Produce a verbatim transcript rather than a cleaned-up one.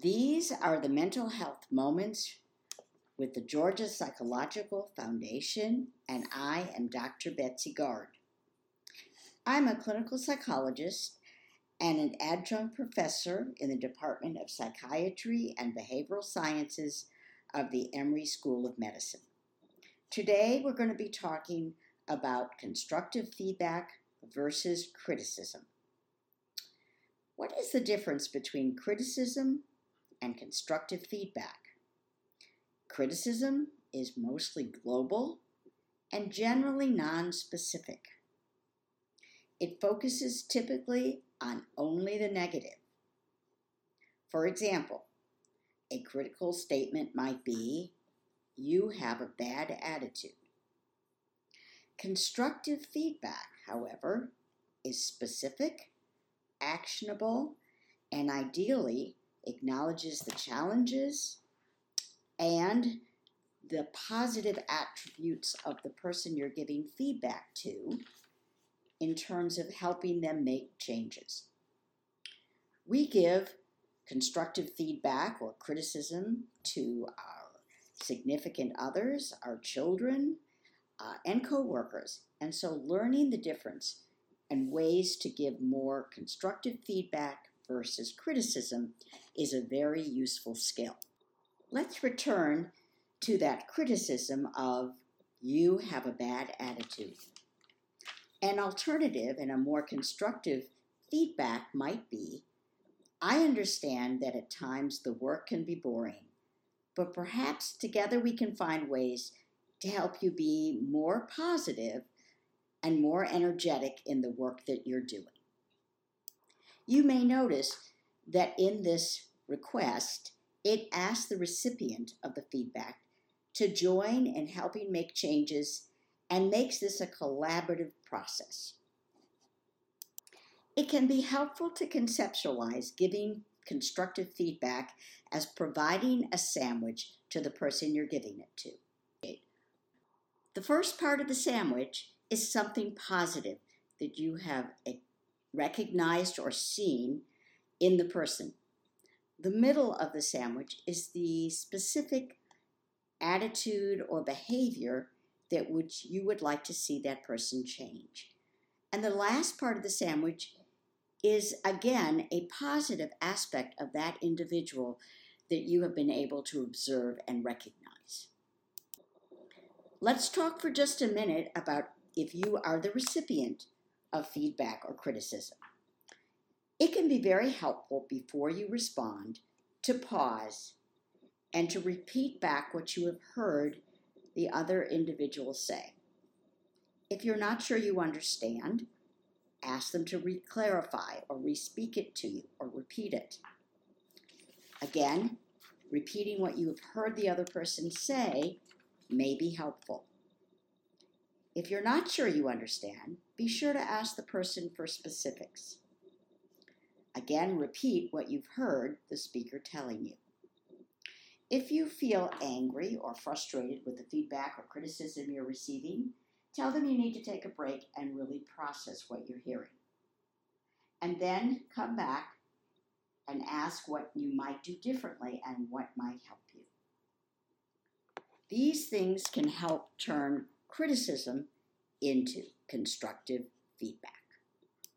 These are the mental health moments with the Georgia Psychological Foundation, and I am Doctor Betsy Gard. I'm a clinical psychologist and an adjunct professor in the Department of Psychiatry and Behavioral Sciences of the Emory School of Medicine. Today, we're going to be talking about constructive feedback versus criticism. What is the difference between criticism and constructive feedback? Criticism is mostly global and generally non-specific. It focuses typically on only the negative. For example, a critical statement might be, "You have a bad attitude." Constructive feedback, however, is specific, actionable, and ideally acknowledges the challenges and the positive attributes of the person you're giving feedback to in terms of helping them make changes. We give constructive feedback or criticism to our significant others, our children, uh, and coworkers. And so learning the difference and ways to give more constructive feedback versus criticism is a very useful skill. Let's return to that criticism of "you have a bad attitude." An alternative and a more constructive feedback might be, "I understand that at times the work can be boring, but perhaps together we can find ways to help you be more positive and more energetic in the work that you're doing." You may notice that in this request, it asks the recipient of the feedback to join in helping make changes and makes this a collaborative process. It can be helpful to conceptualize giving constructive feedback as providing a sandwich to the person you're giving it to. The first part of the sandwich is something positive that you have recognized or seen in the person. The middle of the sandwich is the specific attitude or behavior that which you would like to see that person change. And the last part of the sandwich is, again, a positive aspect of that individual that you have been able to observe and recognize. Let's talk for just a minute about if you are the recipient of feedback or criticism. It can be very helpful before you respond to pause and to repeat back what you have heard the other individual say. If you're not sure you understand, ask them to re-clarify or re-speak it to you or repeat it. Again, repeating what you have heard the other person say may be helpful. If you're not sure you understand, be sure to ask the person for specifics. Again, repeat what you've heard the speaker telling you. If you feel angry or frustrated with the feedback or criticism you're receiving, tell them you need to take a break and really process what you're hearing. And then come back and ask what you might do differently and what might help you. These things can help turn criticism into constructive feedback.